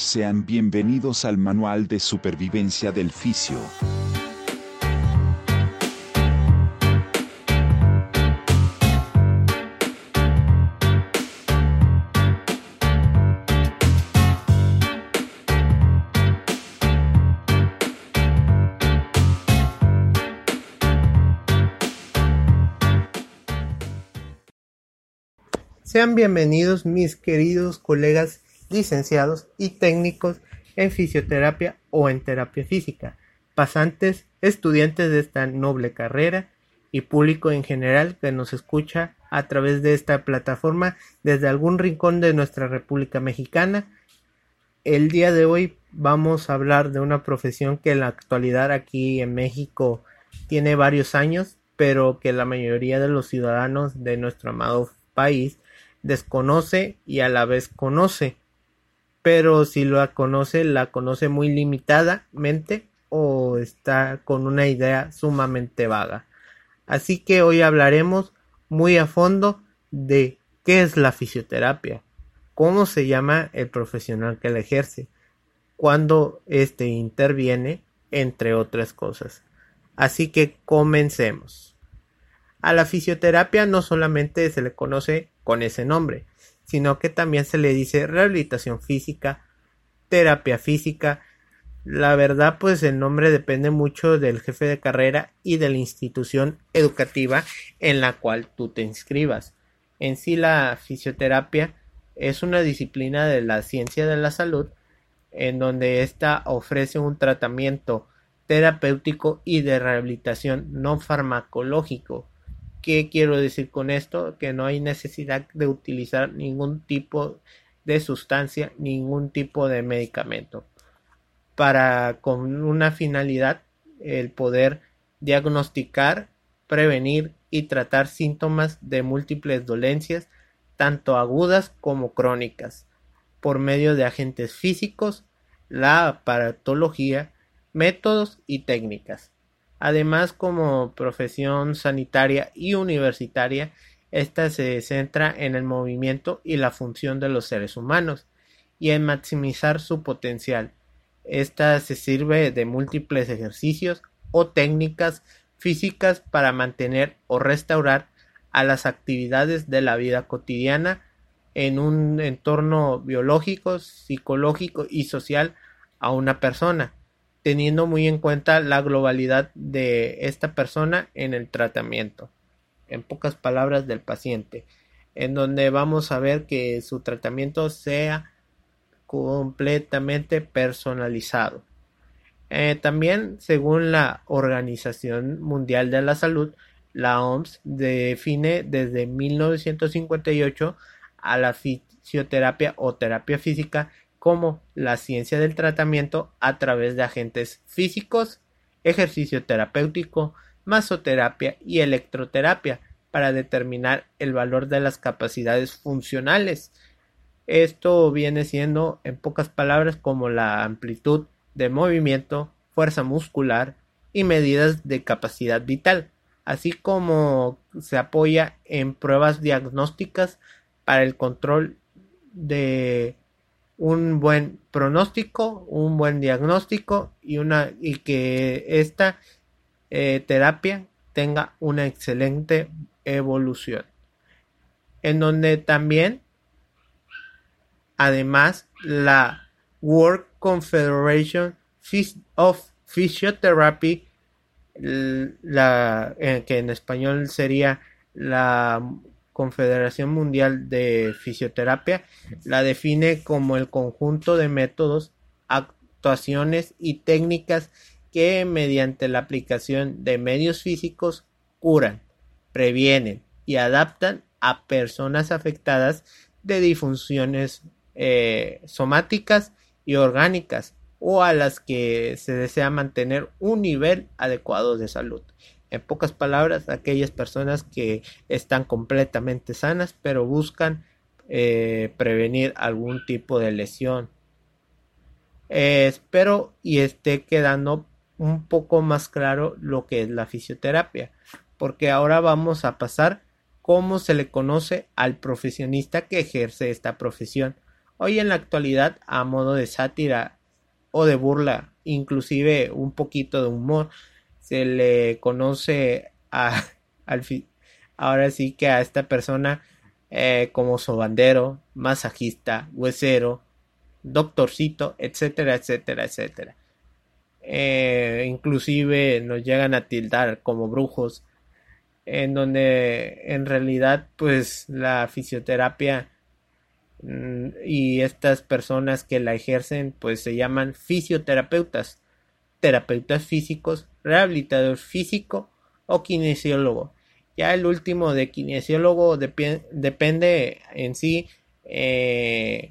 Sean bienvenidos al Manual de Supervivencia del Fisio. Sean bienvenidos mis queridos colegas licenciados y técnicos en fisioterapia o en terapia física, pasantes, estudiantes de esta noble carrera y público en general que nos escucha a través de esta plataforma desde algún rincón de nuestra República Mexicana. El día de hoy vamos a hablar de una profesión que en la actualidad aquí en México tiene varios años, pero que la mayoría de los ciudadanos de nuestro amado país desconoce y a la vez conoce, pero si la conoce muy limitadamente o está con una idea sumamente vaga. Así que hoy hablaremos muy a fondo de qué es la fisioterapia, cómo se llama el profesional que la ejerce, cuándo éste interviene, entre otras cosas. Así que comencemos. A la fisioterapia no solamente se le conoce con ese nombre, sino que también se le dice rehabilitación física, terapia física. La verdad, pues el nombre depende mucho del jefe de carrera y de la institución educativa en la cual tú te inscribas. En sí, la fisioterapia es una disciplina de la ciencia de la salud, en donde ésta ofrece un tratamiento terapéutico y de rehabilitación no farmacológico. ¿Qué quiero decir con esto? Que no hay necesidad de utilizar ningún tipo de sustancia, ningún tipo de medicamento. Con una finalidad, el poder diagnosticar, prevenir y tratar síntomas de múltiples dolencias, tanto agudas como crónicas, por medio de agentes físicos, la aparatología, métodos y técnicas. Además, como profesión sanitaria y universitaria, esta se centra en el movimiento y la función de los seres humanos y en maximizar su potencial. Esta se sirve de múltiples ejercicios o técnicas físicas para mantener o restaurar a las actividades de la vida cotidiana en un entorno biológico, psicológico y social a una persona, teniendo muy en cuenta la globalidad de esta persona en el tratamiento, en pocas palabras del paciente, en donde vamos a ver que su tratamiento sea completamente personalizado. También, según la Organización Mundial de la Salud, la OMS define desde 1958 a la fisioterapia o terapia física como la ciencia del tratamiento a través de agentes físicos, ejercicio terapéutico, masoterapia y electroterapia para determinar el valor de las capacidades funcionales. Esto viene siendo, en pocas palabras, como la amplitud de movimiento, fuerza muscular y medidas de capacidad vital, así como se apoya en pruebas diagnósticas para el control de un buen pronóstico, un buen diagnóstico y que esta terapia tenga una excelente evolución. En donde también, además, la World Confederation of Physiotherapy, que en español sería la Confederación Mundial de Fisioterapia, la define como el conjunto de métodos, actuaciones y técnicas que mediante la aplicación de medios físicos curan, previenen y adaptan a personas afectadas de disfunciones somáticas y orgánicas o a las que se desea mantener un nivel adecuado de salud. En pocas palabras, aquellas personas que están completamente sanas pero buscan prevenir algún tipo de lesión. Espero y esté quedando un poco más claro lo que es la fisioterapia, porque ahora vamos a pasar cómo se le conoce al profesionista que ejerce esta profesión Hoy en la actualidad, a modo de sátira o de burla, inclusive un poquito de humor, se le conoce a esta persona como sobandero, masajista, huesero, doctorcito, etcétera, etcétera, etcétera. Inclusive nos llegan a tildar como brujos, en donde en realidad pues la fisioterapia y estas personas que la ejercen pues se llaman fisioterapeutas, terapeutas físicos, rehabilitador físico o kinesiólogo. Ya el último de kinesiólogo depende en sí en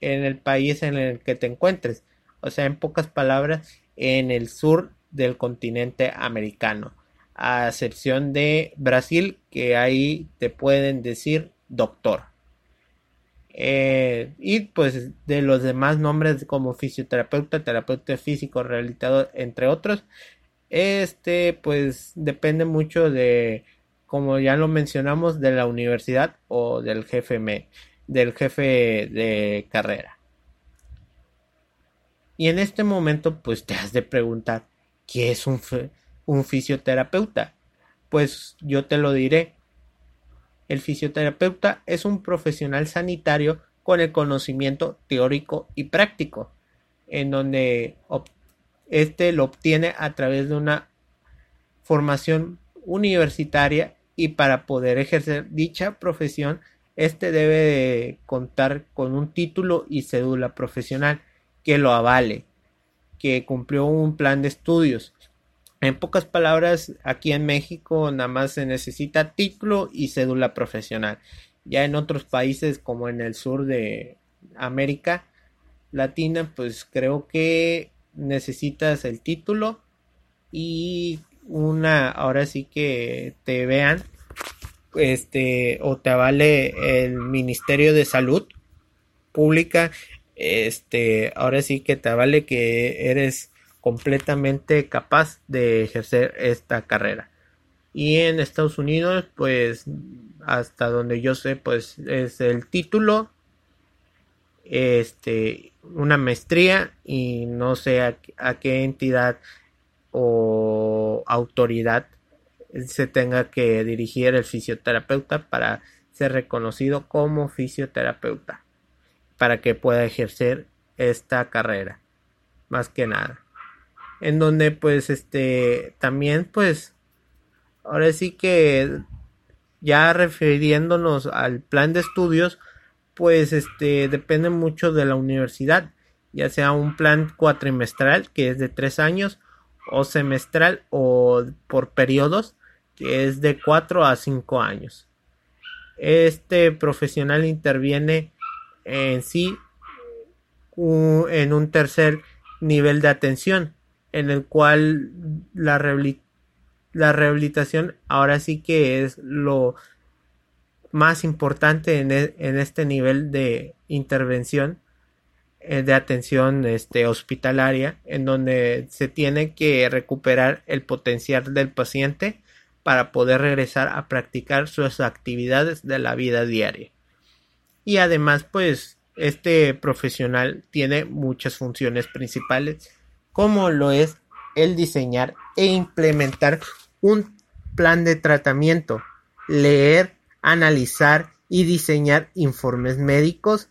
el país en el que te encuentres. O sea, en pocas palabras, en el sur del continente americano, a excepción de Brasil, que ahí te pueden decir doctor. Y pues de los demás nombres como fisioterapeuta, terapeuta físico, rehabilitador, entre otros, pues depende mucho de, como ya lo mencionamos, de la universidad o del GFME, del jefe de carrera. Y en este momento pues te has de preguntar, ¿qué es un fisioterapeuta? Pues yo te lo diré. El fisioterapeuta es un profesional sanitario con el conocimiento teórico y práctico, en donde lo obtiene a través de una formación universitaria, y para poder ejercer dicha profesión, debe de contar con un título y cédula profesional que lo avale, que cumplió un plan de estudios. En pocas palabras, aquí en México nada más se necesita título y cédula profesional. Ya en otros países como en el sur de América Latina, pues creo que necesitas el título y te vean o te avale el Ministerio de Salud Pública. Te avale que eres completamente capaz de ejercer esta carrera. Y en Estados Unidos, pues hasta donde yo sé, pues es el título, una maestría, y no sé a qué entidad o autoridad se tenga que dirigir el fisioterapeuta para ser reconocido como fisioterapeuta, para que pueda ejercer esta carrera, más que nada. En donde pues también pues ya refiriéndonos al plan de estudios, pues depende mucho de la universidad, ya sea un plan cuatrimestral, que es de 3 años, o semestral o por periodos, que es de 4 a 5 años. Este profesional interviene en sí en un tercer nivel de atención, en el cual la rehabilitación es lo más importante en este nivel de intervención de atención hospitalaria, en donde se tiene que recuperar el potencial del paciente para poder regresar a practicar sus actividades de la vida diaria. Y además, pues, este profesional tiene muchas funciones principales, como lo es el diseñar e implementar un plan de tratamiento, leer, analizar y diseñar informes médicos,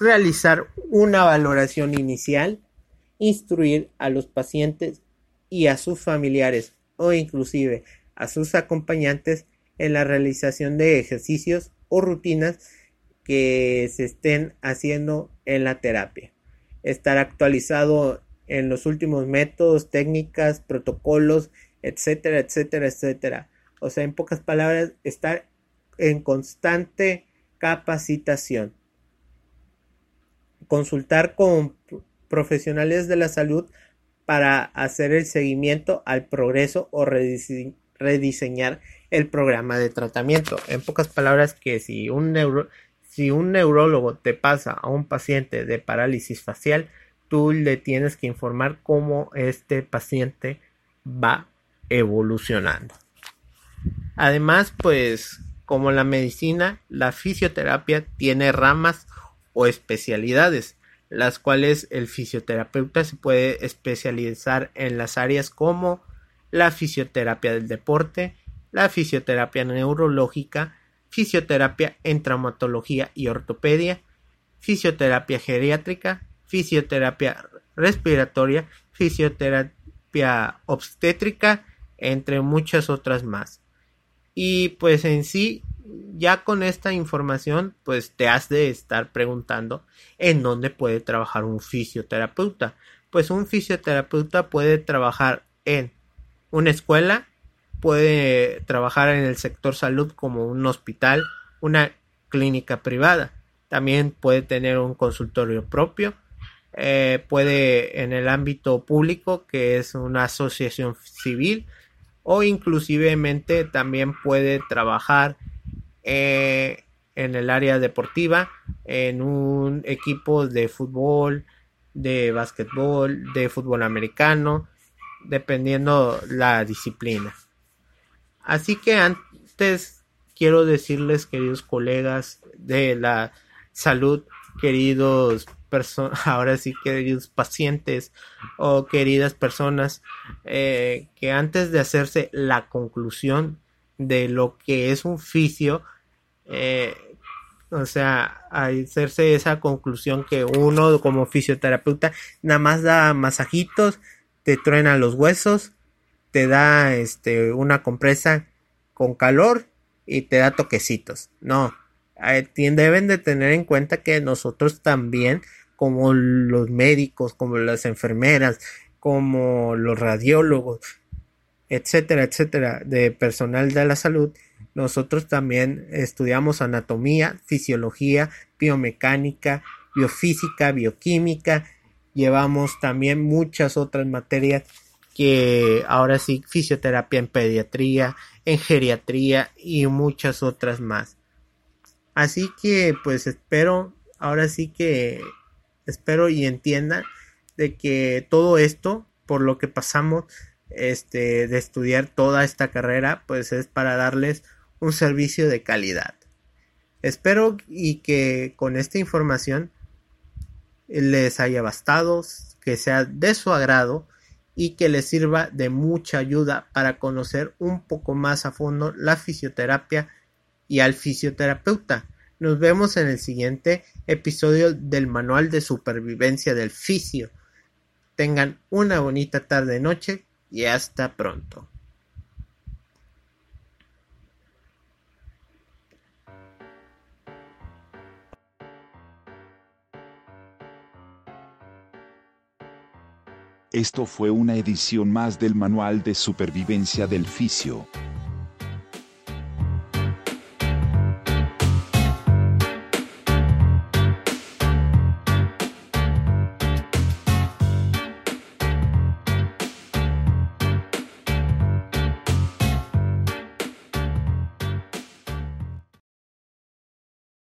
realizar una valoración inicial, instruir a los pacientes y a sus familiares o inclusive a sus acompañantes en la realización de ejercicios o rutinas que se estén haciendo en la terapia, estar actualizado en los últimos métodos, técnicas, protocolos, etcétera, etcétera, etcétera. O sea, en pocas palabras, estar en constante capacitación, consultar con profesionales de la salud para hacer el seguimiento al progreso o rediseñar el programa de tratamiento. En pocas palabras, que si un neurólogo te pasa a un paciente de parálisis facial, tú le tienes que informar cómo este paciente va evolucionando. Además, pues Como la medicina, la fisioterapia tiene ramas o especialidades, las cuales el fisioterapeuta se puede especializar en las áreas como la fisioterapia del deporte, la fisioterapia neurológica, fisioterapia en traumatología y ortopedia, fisioterapia geriátrica, fisioterapia respiratoria, fisioterapia obstétrica, entre muchas otras más. Y pues en sí, ya con esta información, pues te has de estar preguntando en dónde puede trabajar un fisioterapeuta. Pues un fisioterapeuta puede trabajar en una escuela, puede trabajar en el sector salud como un hospital, una clínica privada. También puede tener un consultorio propio, puede en el ámbito público, que es una asociación civil, o inclusivemente también puede trabajar en el área deportiva, en un equipo de fútbol, de básquetbol, de fútbol americano, dependiendo la disciplina. Así que antes quiero decirles, queridos colegas de la salud, queridos pacientes o queridas personas, que antes de hacerse la conclusión de lo que es un fisio, hacerse esa conclusión que uno como fisioterapeuta nada más da masajitos, te truena los huesos, te da una compresa con calor y te da toquecitos. No, deben de tener en cuenta que nosotros también, como los médicos, como las enfermeras, como los radiólogos, etcétera, etcétera, de personal de la salud, nosotros también estudiamos anatomía, fisiología, biomecánica, biofísica, bioquímica, llevamos también muchas otras materias que ahora sí, fisioterapia en pediatría, en geriatría y muchas otras más. Así que pues espero y entiendan de que todo esto por lo que pasamos de estudiar toda esta carrera, pues es para darles un servicio de calidad. Espero y que con esta información les haya bastado, que sea de su agrado y que les sirva de mucha ayuda para conocer un poco más a fondo la fisioterapia y al fisioterapeuta. Nos vemos en el siguiente episodio del Manual de Supervivencia del Fisio. Tengan una bonita tarde-noche y hasta pronto. Esto fue una edición más del Manual de Supervivencia del Fisio.